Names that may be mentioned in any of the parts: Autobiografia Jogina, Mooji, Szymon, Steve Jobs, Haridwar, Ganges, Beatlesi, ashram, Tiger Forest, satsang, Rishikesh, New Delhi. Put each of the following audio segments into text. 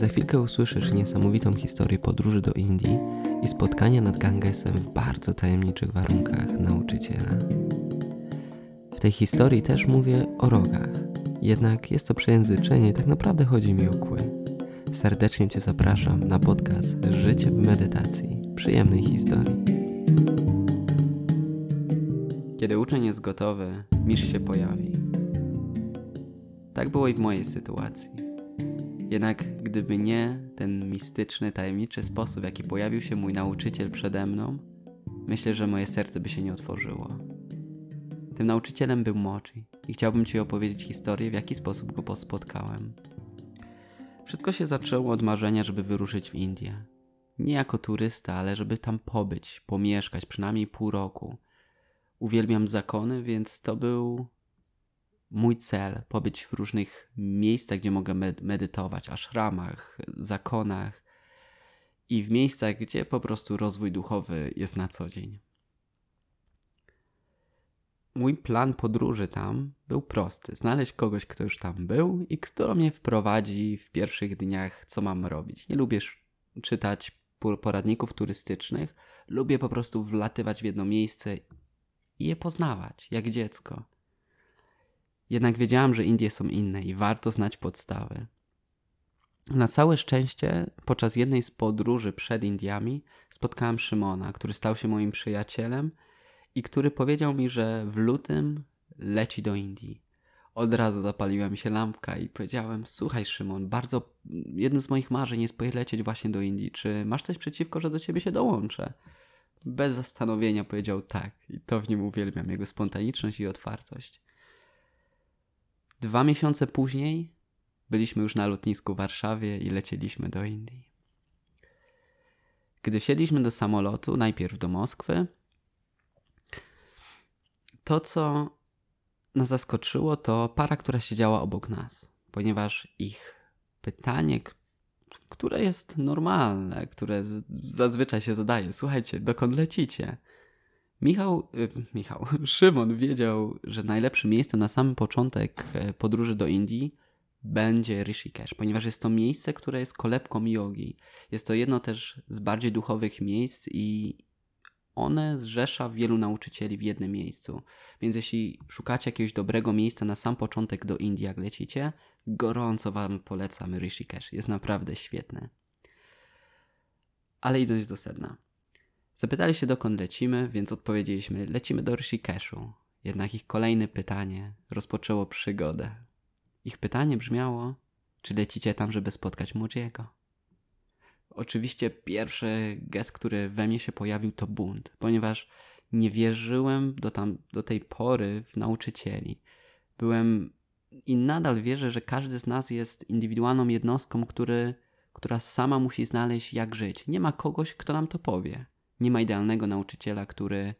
Za chwilkę usłyszysz niesamowitą historię podróży do Indii i spotkania nad Gangesem w bardzo tajemniczych warunkach nauczyciela. W tej historii też mówię o rogach, jednak jest to przejęzyczenie i tak naprawdę chodzi mi o kły. Serdecznie Cię zapraszam na podcast Życie w medytacji. Przyjemnej historii. Kiedy uczeń jest gotowy, mistrz się pojawi. Tak było i w mojej sytuacji. Jednak gdyby nie ten mistyczny, tajemniczy sposób, w jaki pojawił się mój nauczyciel przede mną, myślę, że moje serce by się nie otworzyło. Tym nauczycielem był Mooji i chciałbym Ci opowiedzieć historię, w jaki sposób go spotkałem. Wszystko się zaczęło od marzenia, żeby wyruszyć w Indię. Nie jako turysta, ale żeby tam pobyć, pomieszkać przynajmniej pół roku. Uwielbiam zakony, więc to był mój cel, pobyć w różnych miejscach, gdzie mogę medytować, ashramach, zakonach i w miejscach, gdzie po prostu rozwój duchowy jest na co dzień. Mój plan podróży tam był prosty. Znaleźć kogoś, kto już tam był i kto mnie wprowadzi w pierwszych dniach, co mam robić. Nie lubię czytać poradników turystycznych, lubię po prostu wlatywać w jedno miejsce i je poznawać, jak dziecko. Jednak wiedziałam, że Indie są inne i warto znać podstawy. Na całe szczęście podczas jednej z podróży przed Indiami spotkałam Szymona, który stał się moim przyjacielem i który powiedział mi, że w lutym leci do Indii. Od razu zapaliła mi się lampka i powiedziałem: słuchaj Szymon, jednym z moich marzeń jest polecieć właśnie do Indii. Czy masz coś przeciwko, że do ciebie się dołączę? Bez zastanowienia powiedział tak i to w nim uwielbiam, jego spontaniczność i otwartość. 2 miesiące później byliśmy już na lotnisku w Warszawie i lecieliśmy do Indii. Gdy wsiedliśmy do samolotu, najpierw do Moskwy, to co nas zaskoczyło, to para, która siedziała obok nas, ponieważ ich pytanie, które jest normalne, które zazwyczaj się zadaje: słuchajcie, dokąd lecicie? Szymon wiedział, że najlepszym miejscem na sam początek podróży do Indii będzie Rishikesh, ponieważ jest to miejsce, które jest kolebką jogi. Jest to jedno też z bardziej duchowych miejsc i one zrzesza wielu nauczycieli w jednym miejscu. Więc jeśli szukacie jakiegoś dobrego miejsca na sam początek do Indii, jak lecicie, gorąco Wam polecamy Rishikesh. Jest naprawdę świetne. Ale idąc do sedna. Zapytali się, dokąd lecimy, więc odpowiedzieliśmy: lecimy do Rishikeshu. Jednak ich kolejne pytanie rozpoczęło przygodę. Ich pytanie brzmiało: czy lecicie tam, żeby spotkać Moojiego? Oczywiście pierwszy gest, który we mnie się pojawił, to bunt, ponieważ nie wierzyłem do tej pory w nauczycieli. Byłem i nadal wierzę, że każdy z nas jest indywidualną jednostką, która sama musi znaleźć, jak żyć. Nie ma kogoś, kto nam to powie. Nie ma idealnego nauczyciela, który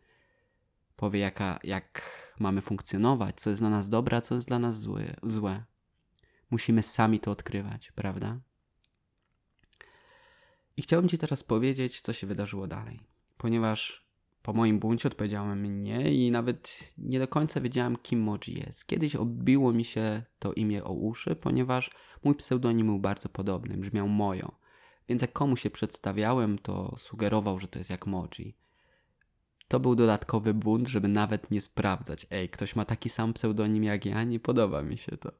powie, jak mamy funkcjonować, co jest dla nas dobre, a co jest dla nas złe. Musimy sami to odkrywać, prawda? I chciałbym Ci teraz powiedzieć, co się wydarzyło dalej. Ponieważ po moim buncie odpowiedziałem nie i nawet nie do końca wiedziałem, kim Mooji jest. Kiedyś obiło mi się to imię o uszy, ponieważ mój pseudonim był bardzo podobny, brzmiał Mojo. Więc jak komu się przedstawiałem, to sugerował, że to jest jak Mooji. To był dodatkowy bunt, żeby nawet nie sprawdzać. Ej, ktoś ma taki sam pseudonim jak ja, nie podoba mi się to.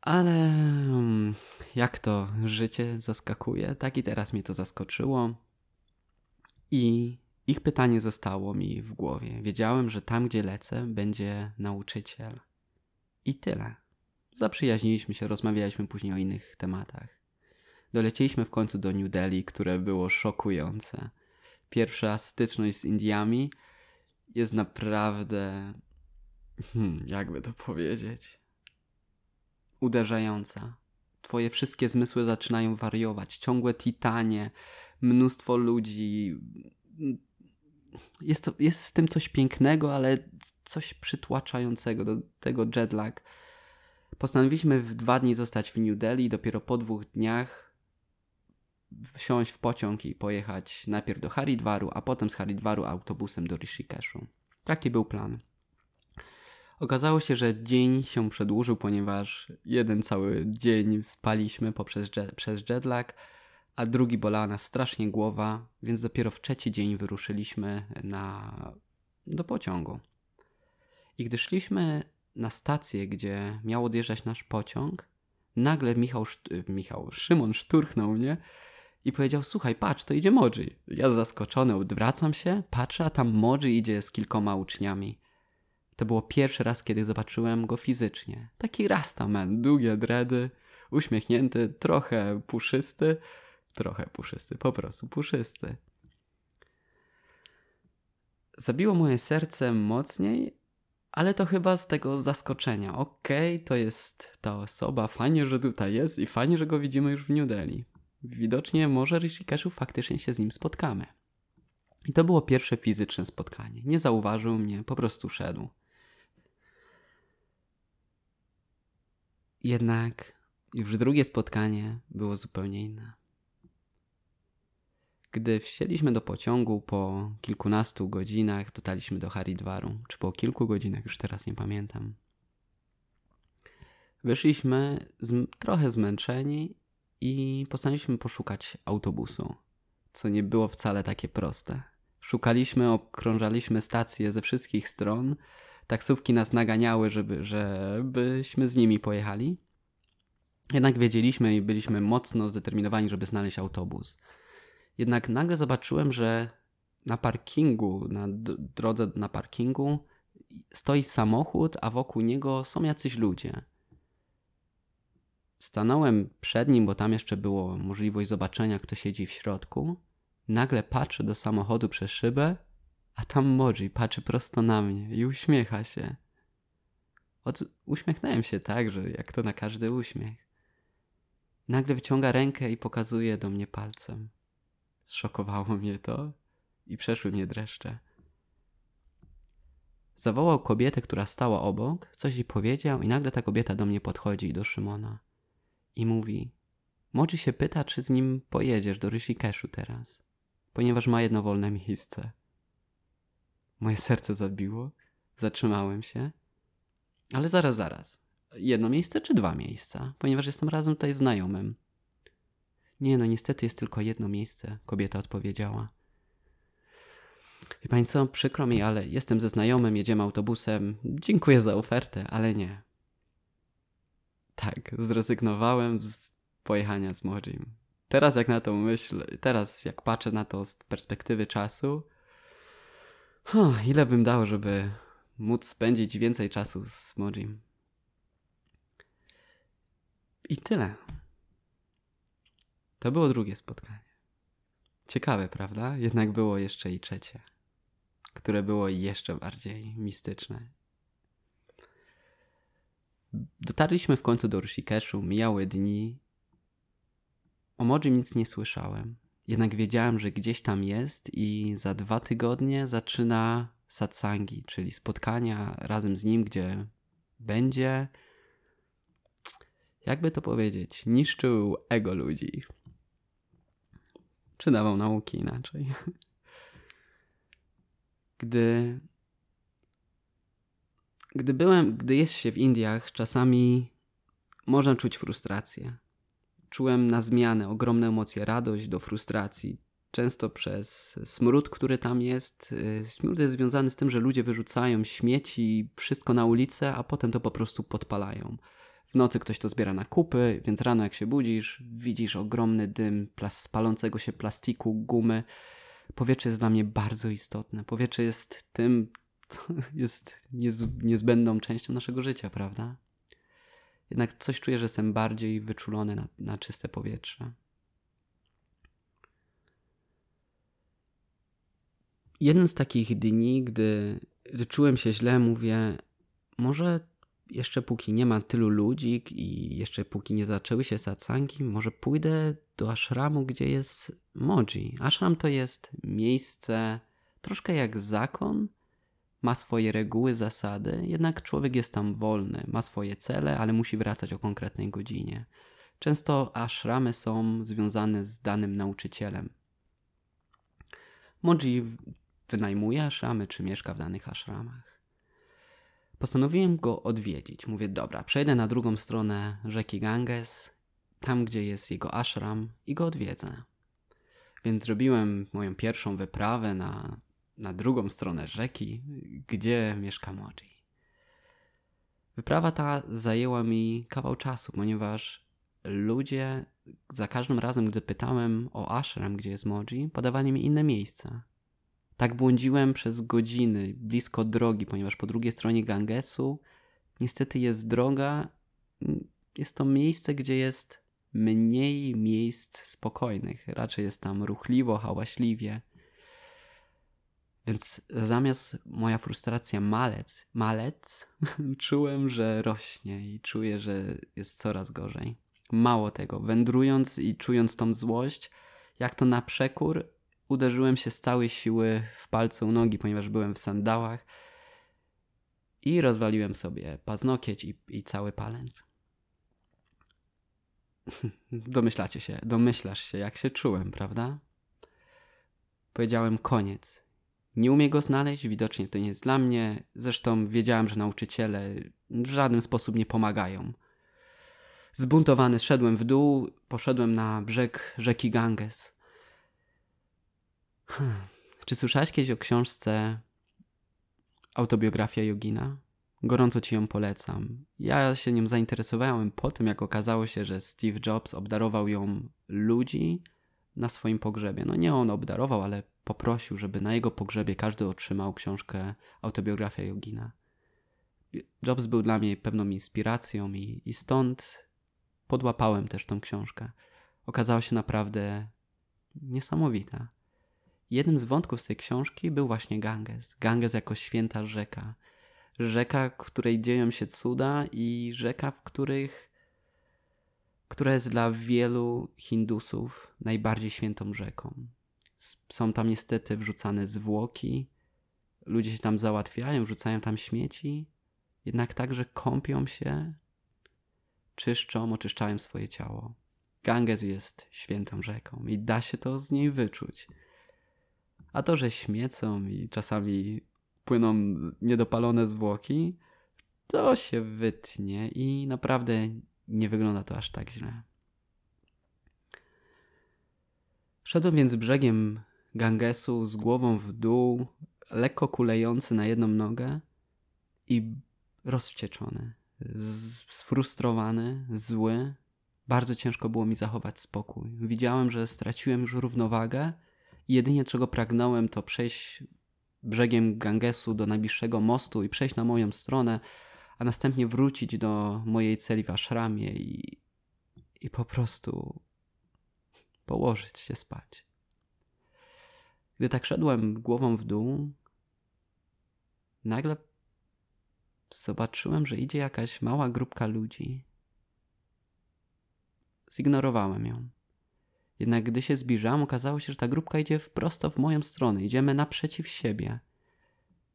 Ale jak to życie zaskakuje, tak i teraz mnie to zaskoczyło. I ich pytanie zostało mi w głowie. Wiedziałem, że tam, gdzie lecę, będzie nauczyciel. I tyle. Zaprzyjaźniliśmy się, rozmawialiśmy później o innych tematach. Dolecieliśmy w końcu do New Delhi, które było szokujące. Pierwsza styczność z Indiami jest naprawdę, jakby to powiedzieć, uderzająca. Twoje wszystkie zmysły zaczynają wariować. Ciągłe titanie, mnóstwo ludzi. Jest w tym coś pięknego, ale coś przytłaczającego, do tego jetlag. Postanowiliśmy w 2 dni zostać w New Delhi i dopiero po 2 dniach wsiąść w pociąg i pojechać najpierw do Haridwaru, a potem z Haridwaru autobusem do Rishikeshu. Taki był plan. Okazało się, że dzień się przedłużył, ponieważ jeden cały dzień spaliśmy przez jetlag, a drugi bolała nas strasznie głowa, więc dopiero w trzeci dzień wyruszyliśmy do pociągu. I gdy szliśmy na stację, gdzie miał odjeżdżać nasz pociąg, nagle Szymon szturchnął mnie i powiedział: słuchaj, patrz, to idzie Mooji. Ja zaskoczony odwracam się, patrzę, a tam Mooji idzie z kilkoma uczniami. To było pierwszy raz, kiedy zobaczyłem go fizycznie. Taki rastaman, długie dredy, uśmiechnięty, trochę puszysty. Zabiło moje serce mocniej, ale to chyba z tego zaskoczenia. Okej, to jest ta osoba, fajnie, że tutaj jest i fajnie, że go widzimy już w New Delhi. Widocznie może Rishikeshu faktycznie się z nim spotkamy. I to było pierwsze fizyczne spotkanie. Nie zauważył mnie, po prostu szedł. Jednak już drugie spotkanie było zupełnie inne. Gdy wsiedliśmy do pociągu po kilkunastu godzinach, dotarliśmy do Haridwaru, czy po kilku godzinach, już teraz nie pamiętam. Wyszliśmy trochę zmęczeni i postanowiliśmy poszukać autobusu, co nie było wcale takie proste. Szukaliśmy, okrążaliśmy stację ze wszystkich stron, taksówki nas naganiały, żebyśmy z nimi pojechali. Jednak wiedzieliśmy i byliśmy mocno zdeterminowani, żeby znaleźć autobus. Jednak nagle zobaczyłem, że na parkingu, na drodze na parkingu stoi samochód, a wokół niego są jacyś ludzie. Stanąłem przed nim, bo tam jeszcze było możliwość zobaczenia, kto siedzi w środku. Nagle patrzę do samochodu przez szybę, a tam Mooji patrzy prosto na mnie i uśmiecha się. Uśmiechnąłem się tak, że jak to na każdy uśmiech. Nagle wyciąga rękę i pokazuje do mnie palcem. Zszokowało mnie to i przeszły mnie dreszcze. Zawołał kobietę, która stała obok, coś jej powiedział i nagle ta kobieta do mnie podchodzi, do Szymona. I mówi: Mooji się pyta, czy z nim pojedziesz do Rishikeshu teraz, ponieważ ma jedno wolne miejsce. Moje serce zabiło, zatrzymałem się. Ale zaraz. Jedno miejsce czy dwa miejsca? Ponieważ jestem razem tutaj znajomym. Nie, niestety jest tylko jedno miejsce, kobieta odpowiedziała. Wie pani co, przykro mi, ale jestem ze znajomym, jedziemy autobusem. Dziękuję za ofertę, ale nie. Tak, zrezygnowałem z pojechania z Moojim. Teraz jak patrzę na to z perspektywy czasu, ile bym dał, żeby móc spędzić więcej czasu z Moojim. I tyle. To było drugie spotkanie. Ciekawe, prawda? Jednak było jeszcze i trzecie, które było jeszcze bardziej mistyczne. Dotarliśmy w końcu do Rishikeshu, mijały dni. O Mooji nic nie słyszałem. Jednak wiedziałem, że gdzieś tam jest i za 2 tygodnie zaczyna satsangi, czyli spotkania razem z nim, gdzie będzie, jakby to powiedzieć, niszczył ego ludzi. Czy dawał nauki inaczej. Gdy jest się w Indiach, czasami można czuć frustrację. Czułem na zmianę ogromne emocje, radość do frustracji. Często przez smród, który tam jest. Smród jest związany z tym, że ludzie wyrzucają śmieci, wszystko na ulicę, a potem to po prostu podpalają. W nocy ktoś to zbiera na kupy, więc rano jak się budzisz, widzisz ogromny dym palącego się plastiku, gumy. Powietrze jest dla mnie bardzo istotne. Powietrze jest tym, co jest niezbędną częścią naszego życia, prawda? Jednak coś czuję, że jestem bardziej wyczulony na czyste powietrze. Jeden z takich dni, gdy czułem się źle, mówię, może jeszcze póki nie ma tylu ludzi i jeszcze póki nie zaczęły się satsangi, może pójdę do ashramu, gdzie jest Mooji. Ashram to jest miejsce troszkę jak zakon, ma swoje reguły, zasady, jednak człowiek jest tam wolny, ma swoje cele, ale musi wracać o konkretnej godzinie. Często ashramy są związane z danym nauczycielem. Mooji wynajmuje ashramy, czy mieszka w danych ashramach. Postanowiłem go odwiedzić. Mówię, dobra, przejdę na drugą stronę rzeki Ganges, tam gdzie jest jego ashram i go odwiedzę. Więc zrobiłem moją pierwszą wyprawę na drugą stronę rzeki, gdzie mieszka Mooji. Wyprawa ta zajęła mi kawał czasu, ponieważ ludzie za każdym razem, gdy pytałem o ashram, gdzie jest Mooji, podawali mi inne miejsca. Tak błądziłem przez godziny, blisko drogi, ponieważ po drugiej stronie Gangesu niestety jest droga. Jest to miejsce, gdzie jest mniej miejsc spokojnych. Raczej jest tam ruchliwo, hałaśliwie. Więc zamiast moja frustracja malec, czułem, że rośnie i czuję, że jest coraz gorzej. Mało tego, wędrując i czując tą złość, jak to na przekór, uderzyłem się z całej siły w palce u nogi, ponieważ byłem w sandałach i rozwaliłem sobie paznokieć i cały palec. Domyślasz się, jak się czułem, prawda? Powiedziałem koniec. Nie umiem go znaleźć, widocznie to nie jest dla mnie. Zresztą wiedziałem, że nauczyciele w żaden sposób nie pomagają. Zbuntowany zszedłem w dół, poszedłem na brzeg rzeki Ganges. Czy słyszałeś kiedyś o książce Autobiografia Jogina? Gorąco ci ją polecam. Ja się nią zainteresowałem po tym, jak okazało się, że Steve Jobs obdarował ją ludzi na swoim pogrzebie. No nie on obdarował, ale poprosił, żeby na jego pogrzebie każdy otrzymał książkę Autobiografia Jogina. Jobs był dla mnie pewną inspiracją i stąd podłapałem też tą książkę. Okazała się naprawdę niesamowita. Jednym z wątków z tej książki był właśnie Ganges. Ganges jako święta rzeka. Rzeka, w której dzieją się cuda i rzeka, która jest dla wielu Hindusów najbardziej świętą rzeką. Są tam niestety wrzucane zwłoki, ludzie się tam załatwiają, wrzucają tam śmieci, jednak także kąpią się, czyszczą, oczyszczają swoje ciało. Ganges jest świętą rzeką i da się to z niej wyczuć. A to, że śmiecą i czasami płyną niedopalone zwłoki, to się wytnie i naprawdę nie wygląda to aż tak źle. Szedłem więc brzegiem Gangesu z głową w dół, lekko kulejący na jedną nogę i rozwścieczony, sfrustrowany, zły. Bardzo ciężko było mi zachować spokój. Widziałem, że straciłem już równowagę i jedynie czego pragnąłem, to przejść brzegiem Gangesu do najbliższego mostu i przejść na moją stronę, a następnie wrócić do mojej celi w ashramie i po prostu położyć się spać. Gdy tak szedłem głową w dół, nagle zobaczyłem, że idzie jakaś mała grupka ludzi. Zignorowałem ją. Jednak gdy się zbliżałem, okazało się, że ta grupka idzie prosto w moją stronę. Idziemy naprzeciw siebie.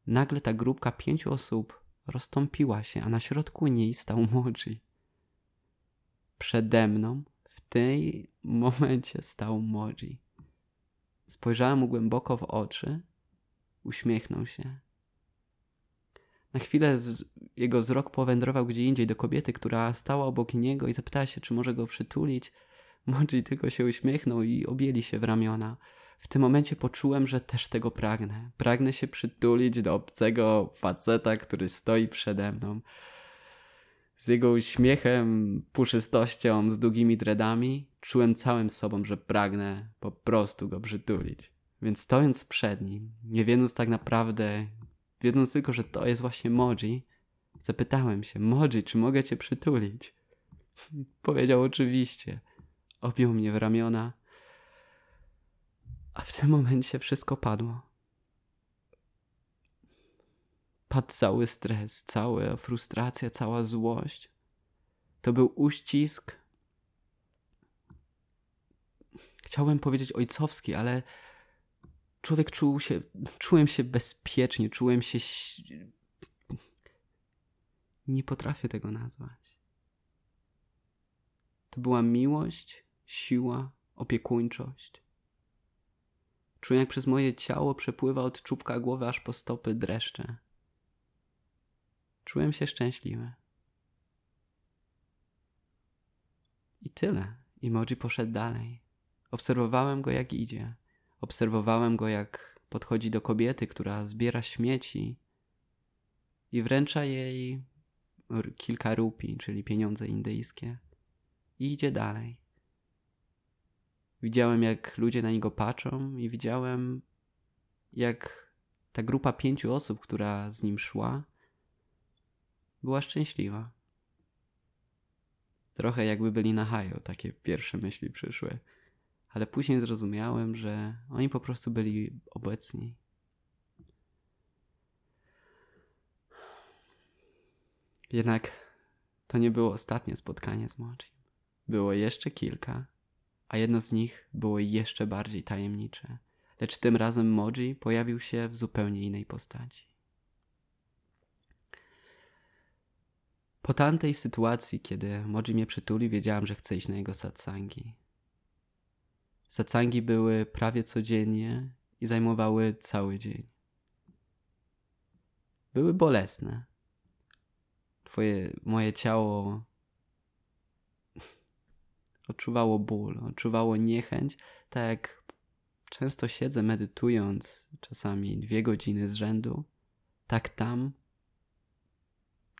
Nagle ta grupka 5 osób rozstąpiła się, a na środku niej stał Mooji. Przede mną w tym momencie stał Mooji. Spojrzałem mu głęboko w oczy. Uśmiechnął się. Na chwilę jego wzrok powędrował gdzie indziej do kobiety, która stała obok niego i zapytała się, czy może go przytulić. Mooji tylko się uśmiechnął i objęli się w ramiona. W tym momencie poczułem, że też tego pragnę. Pragnę się przytulić do obcego faceta, który stoi przede mną. Z jego uśmiechem, puszystością, z długimi dreadami czułem całym sobą, że pragnę po prostu go przytulić. Więc stojąc przed nim, nie wiedząc tak naprawdę, wiedząc tylko, że to jest właśnie Mooji, zapytałem się, Mooji, czy mogę cię przytulić? Powiedział oczywiście. Objął mnie w ramiona, a w tym momencie wszystko padło. Padł cały stres, cała frustracja, cała złość. To był uścisk. Chciałem powiedzieć ojcowski, ale czułem się bezpiecznie, nie potrafię tego nazwać. To była miłość, siła, opiekuńczość. Czułem, jak przez moje ciało przepływa od czubka głowy aż po stopy dreszcze. Czułem się szczęśliwy. I tyle. I Mooji poszedł dalej. Obserwowałem go, jak idzie. Obserwowałem go, jak podchodzi do kobiety, która zbiera śmieci i wręcza jej kilka rupii, czyli pieniądze indyjskie. I idzie dalej. Widziałem, jak ludzie na niego patrzą i widziałem, jak ta grupa 5 osób, która z nim szła, była szczęśliwa. Trochę jakby byli na haju, takie pierwsze myśli przyszły. Ale później zrozumiałem, że oni po prostu byli obecni. Jednak to nie było ostatnie spotkanie z Mooji. Było jeszcze kilka, a jedno z nich było jeszcze bardziej tajemnicze. Lecz tym razem Mooji pojawił się w zupełnie innej postaci. Po tamtej sytuacji, kiedy Mooji mnie przytulił, wiedziałem, że chcę iść na jego satsangi. Satsangi były prawie codziennie i zajmowały cały dzień. Były bolesne. Moje ciało odczuwało ból, odczuwało niechęć. Tak jak często siedzę medytując, czasami 2 godziny z rzędu, tak tam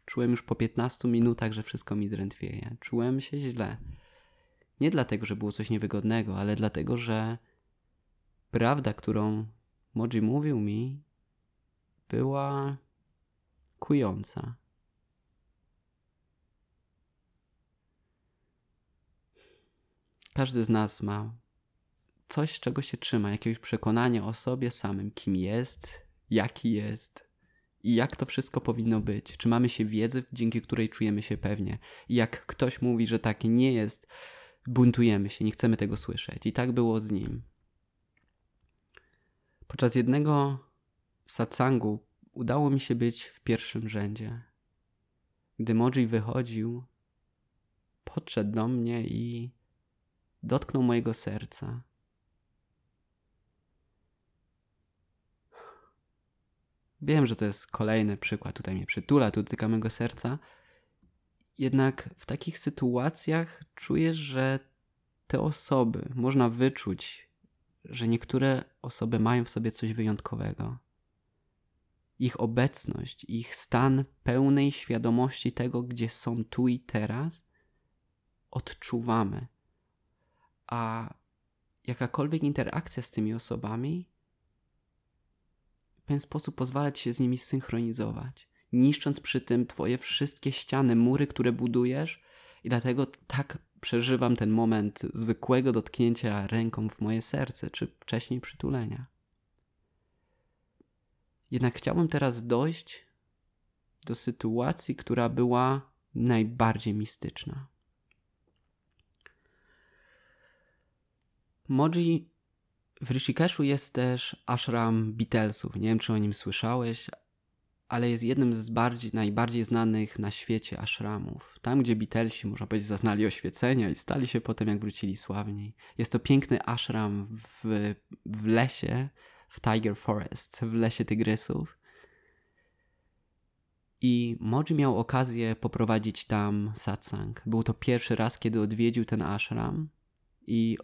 czułem już po 15 minutach, że wszystko mi drętwieje. Czułem się źle. Nie dlatego, że było coś niewygodnego, ale dlatego, że prawda, którą Mooji mówił mi, była kująca. Każdy z nas ma coś, z czego się trzyma, jakiegoś przekonania o sobie samym, kim jest, jaki jest i jak to wszystko powinno być. Czy mamy się wiedzy, dzięki której czujemy się pewnie. I jak ktoś mówi, że tak nie jest, buntujemy się, nie chcemy tego słyszeć. I tak było z nim. Podczas jednego satsangu udało mi się być w pierwszym rzędzie. Gdy Mooji wychodził, podszedł do mnie i dotknął mojego serca. Wiem, że to jest kolejny przykład. Tutaj mnie przytula, tu dotyka mojego serca. Jednak w takich sytuacjach czuję, że te osoby, można wyczuć, że niektóre osoby mają w sobie coś wyjątkowego. Ich obecność, ich stan pełnej świadomości tego, gdzie są tu i teraz, odczuwamy. A jakakolwiek interakcja z tymi osobami w pewien sposób pozwala ci się z nimi synchronizować, niszcząc przy tym twoje wszystkie ściany, mury, które budujesz, i dlatego tak przeżywam ten moment zwykłego dotknięcia ręką w moje serce, czy wcześniej przytulenia. Jednak chciałbym teraz dojść do sytuacji, która była najbardziej mistyczna. Mooji w Rishikeshu jest też ashram Beatlesów. Nie wiem, czy o nim słyszałeś, ale jest jednym z najbardziej znanych na świecie ashramów. Tam, gdzie Beatlesi, można powiedzieć, zaznali oświecenia i stali się potem, jak wrócili, sławni. Jest to piękny ashram w lesie, w Tiger Forest, w lesie tygrysów. I Mooji miał okazję poprowadzić tam satsang. Był to pierwszy raz, kiedy odwiedził ten ashram i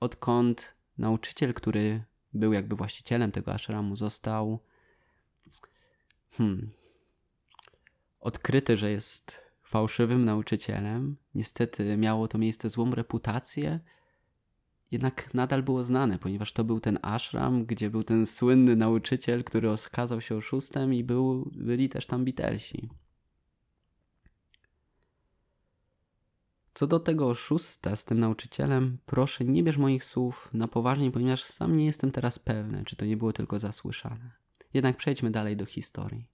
odkąd nauczyciel, który był jakby właścicielem tego ashramu, został odkryty, że jest fałszywym nauczycielem. Niestety miało to miejsce złą reputację, jednak nadal było znane, ponieważ to był ten ashram, gdzie był ten słynny nauczyciel, który okazał się oszustem i byli też tam Beatlesi. Co do tego oszusta z tym nauczycielem, proszę nie bierz moich słów na poważnie, ponieważ sam nie jestem teraz pewny, czy to nie było tylko zasłyszane. Jednak przejdźmy dalej do historii.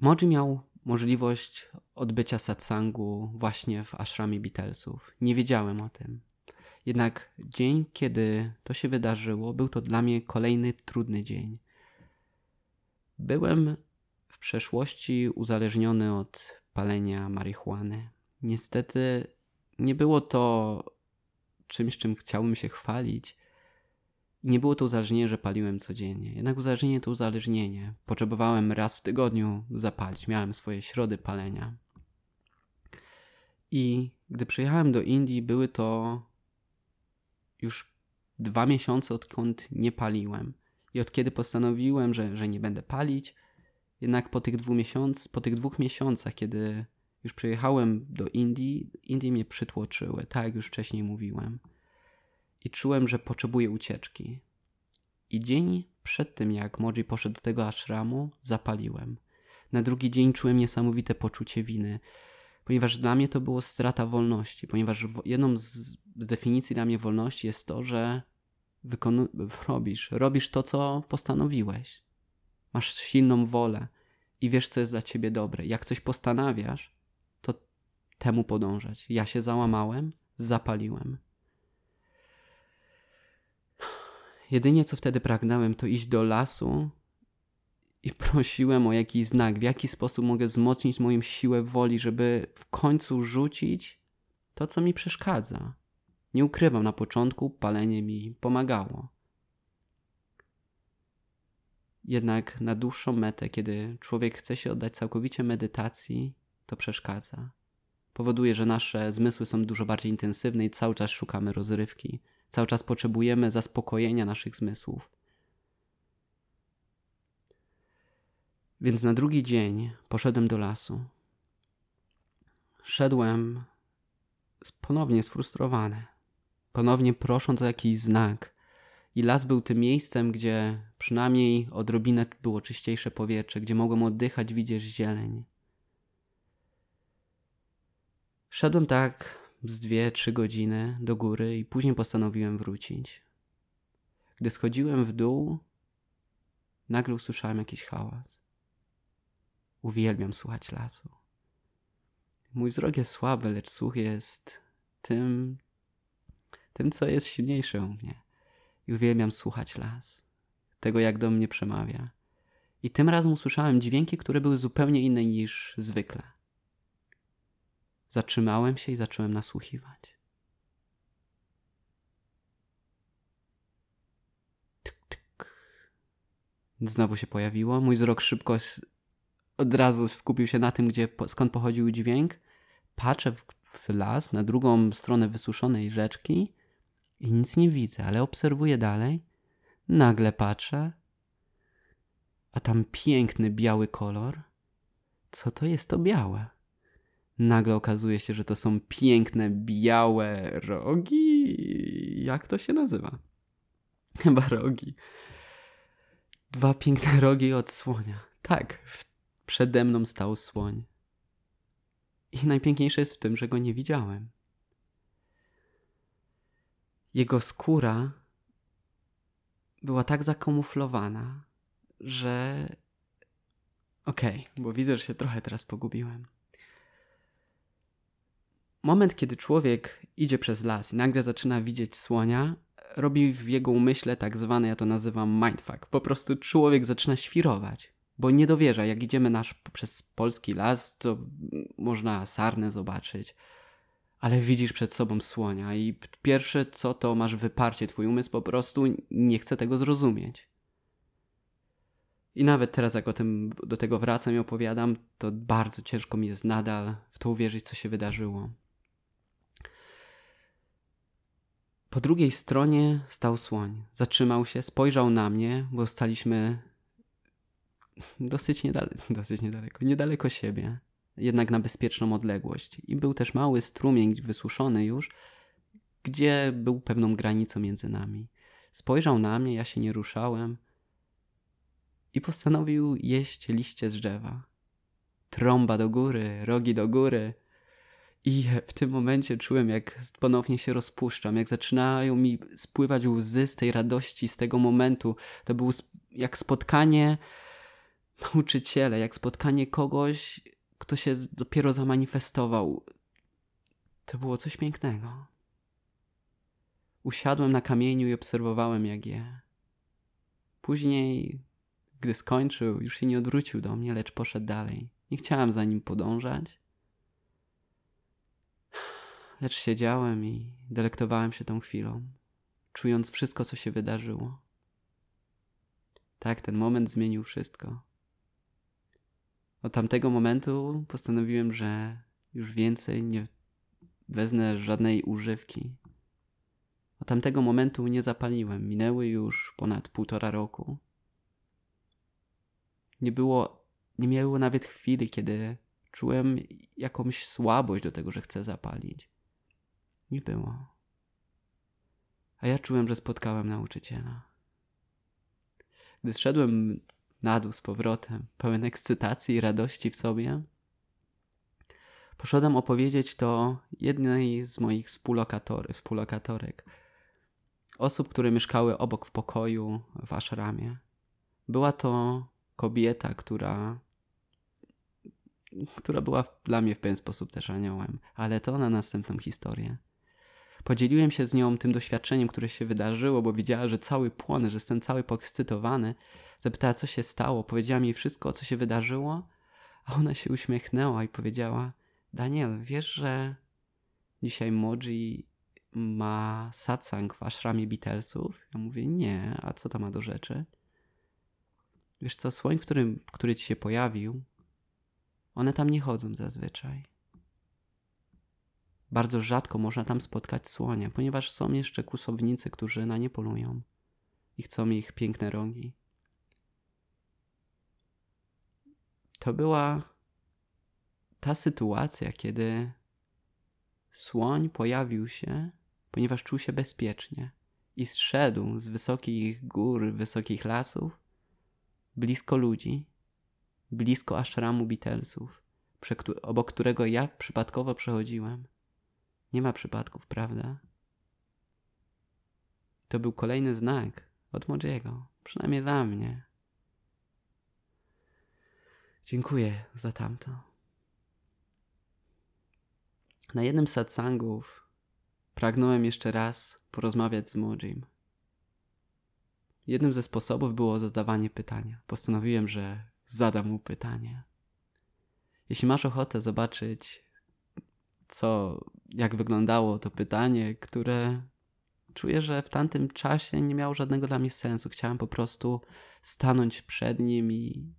Mooji miał możliwość odbycia satsangu właśnie w ashramie Beatlesów. Nie wiedziałem o tym. Jednak dzień, kiedy to się wydarzyło, był to dla mnie kolejny trudny dzień. Byłem w przeszłości uzależniony od palenia marihuany. Niestety nie było to czymś, czym chciałbym się chwalić. Nie było to uzależnienie, że paliłem codziennie. Jednak uzależnienie to uzależnienie. Potrzebowałem raz w tygodniu zapalić. Miałem swoje środy palenia. I gdy przyjechałem do Indii, były to już 2 miesiące, odkąd nie paliłem. I od kiedy postanowiłem, że nie będę palić, jednak po tych dwóch miesiącach, kiedy już przyjechałem do Indii, Indie mnie przytłoczyły, tak jak już wcześniej mówiłem. I czułem, że potrzebuję ucieczki. I dzień przed tym, jak Mooji poszedł do tego ashramu, zapaliłem. Na drugi dzień czułem niesamowite poczucie winy, ponieważ dla mnie to było strata wolności, ponieważ jedną z definicji dla mnie wolności jest to, że robisz to, co postanowiłeś. Masz silną wolę i wiesz, co jest dla ciebie dobre. Jak coś postanawiasz, to temu podążać. Ja się załamałem, zapaliłem. Jedynie, co wtedy pragnąłem, to iść do lasu i prosiłem o jakiś znak, w jaki sposób mogę wzmocnić moją siłę woli, żeby w końcu rzucić to, co mi przeszkadza. Nie ukrywam, na początku palenie mi pomagało. Jednak na dłuższą metę, kiedy człowiek chce się oddać całkowicie medytacji, to przeszkadza. Powoduje, że nasze zmysły są dużo bardziej intensywne i cały czas szukamy rozrywki. Cały czas potrzebujemy zaspokojenia naszych zmysłów. Więc na drugi dzień poszedłem do lasu. Szedłem ponownie sfrustrowany. Ponownie prosząc o jakiś znak. I las był tym miejscem, gdzie przynajmniej odrobinę było czyściejsze powietrze, gdzie mogłem oddychać, widzieć zieleń. Szedłem tak z 2-3 godziny do góry i później postanowiłem wrócić. Gdy schodziłem w dół, nagle usłyszałem jakiś hałas. Uwielbiam słuchać lasu. Mój wzrok jest słaby, lecz słuch jest tym, co jest silniejsze u mnie. I uwielbiam słuchać las, tego jak do mnie przemawia. I tym razem usłyszałem dźwięki, które były zupełnie inne niż zwykle. Zatrzymałem się i zacząłem nasłuchiwać. Tyk, tyk. Znowu się pojawiło. Mój wzrok szybko od razu skupił się na tym, skąd pochodził dźwięk. Patrzę w las, na drugą stronę wysuszonej rzeczki i nic nie widzę, ale obserwuję dalej. Nagle patrzę, a tam piękny biały kolor. Co to jest to białe? Nagle okazuje się, że to są piękne białe rogi. Jak to się nazywa? Chyba rogi. 2 piękne rogi od słonia. Tak, przede mną stał słoń. I najpiękniejsze jest w tym, że go nie widziałem. Jego skóra była tak zakamuflowana, że... Okej, bo widzę, że się trochę teraz pogubiłem. Moment, kiedy człowiek idzie przez las i nagle zaczyna widzieć słonia, robi w jego umyśle tak zwany, ja to nazywam mindfuck. Po prostu człowiek zaczyna świrować, bo nie dowierza. Jak idziemy przez polski las, to można sarnę zobaczyć, ale widzisz przed sobą słonia i pierwsze co, to masz wyparcie. Twój umysł po prostu nie chce tego zrozumieć. I nawet teraz, jak do tego wracam i opowiadam, to bardzo ciężko mi jest nadal w to uwierzyć, co się wydarzyło. Po drugiej stronie stał słoń. Zatrzymał się, spojrzał na mnie, bo staliśmy niedaleko siebie, jednak na bezpieczną odległość. I był też mały strumień wysuszony już, gdzie był pewną granicą między nami. Spojrzał na mnie, ja się nie ruszałem i postanowił jeść liście z drzewa. Trąba do góry, rogi do góry. I w tym momencie czułem, jak ponownie się rozpuszczam, jak zaczynają mi spływać łzy z tej radości, z tego momentu. To było jak spotkanie nauczyciela, jak spotkanie kogoś, kto się dopiero zamanifestował. To było coś pięknego. Usiadłem na kamieniu i obserwowałem, jak je. Później, gdy skończył, już się nie odwrócił do mnie, lecz poszedł dalej. Nie chciałem za nim podążać, lecz siedziałem i delektowałem się tą chwilą. czując wszystko, co się wydarzyło. Tak, ten moment zmienił wszystko. Od tamtego momentu postanowiłem, że już więcej nie wezmę żadnej używki. Od tamtego momentu nie zapaliłem. Minęły już ponad 1,5 roku. Nie miało nawet chwili, kiedy czułem jakąś słabość do tego, że chcę zapalić. Nie było. A ja czułem, że spotkałem nauczyciela. Gdy zszedłem na dół z powrotem, pełen ekscytacji i radości w sobie, poszedłem opowiedzieć to jednej z moich współlokatorek. Osób, które mieszkały obok w pokoju w ashramie. Była to kobieta, która była dla mnie w pewien sposób też aniołem, ale to na następną historię. Podzieliłem się z nią tym doświadczeniem, które się wydarzyło, bo widziała, że cały płonę, że jestem cały poekscytowany. Zapytała, co się stało, powiedziała mi wszystko, co się wydarzyło, a ona się uśmiechnęła i powiedziała: Daniel, wiesz, że dzisiaj Mooji ma satsang w ashramie Beatlesów? Ja mówię: nie, a co to ma do rzeczy? Wiesz co, słoń, który ci się pojawił, one tam nie chodzą zazwyczaj. Bardzo rzadko można tam spotkać słonia, ponieważ są jeszcze kusownicy, którzy na nie polują i chcą ich piękne rogi. To była ta sytuacja, kiedy słoń pojawił się, ponieważ czuł się bezpiecznie i zszedł z wysokich gór, wysokich lasów, blisko ludzi, blisko ashramu Beatlesów, obok którego ja przypadkowo przechodziłem. Nie ma przypadków, prawda? To był kolejny znak od Mooji'ego, przynajmniej dla mnie. Dziękuję za tamto. Na jednym z satsangów pragnąłem jeszcze raz porozmawiać z Mooji'em. Jednym ze sposobów było zadawanie pytania. Postanowiłem, że zadam mu pytanie. Jeśli masz ochotę zobaczyć, jak wyglądało to pytanie, które czuję, że w tamtym czasie nie miało żadnego dla mnie sensu. Chciałem po prostu stanąć przed nim i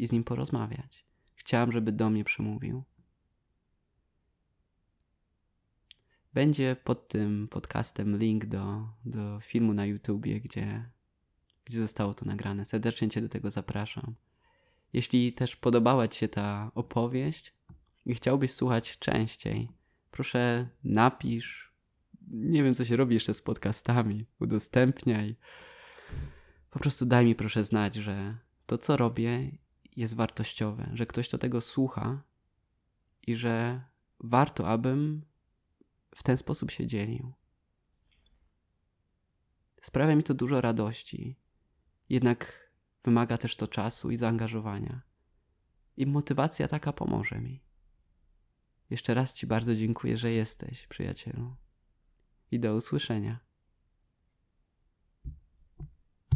z nim porozmawiać. Chciałem, żeby do mnie przemówił. Będzie pod tym podcastem link do filmu na YouTubie, gdzie zostało to nagrane. Serdecznie Cię do tego zapraszam. Jeśli też podobała Ci się ta opowieść i chciałbyś słuchać częściej, proszę napisz. Nie wiem, co się robi jeszcze z podcastami. Udostępniaj. Po prostu daj mi proszę znać, że to, co robię, jest wartościowe, że ktoś do tego słucha i że warto, abym w ten sposób się dzielił. Sprawia mi to dużo radości, jednak wymaga też to czasu i zaangażowania. I motywacja taka pomoże mi. Jeszcze raz Ci bardzo dziękuję, że jesteś, przyjacielu. I do usłyszenia.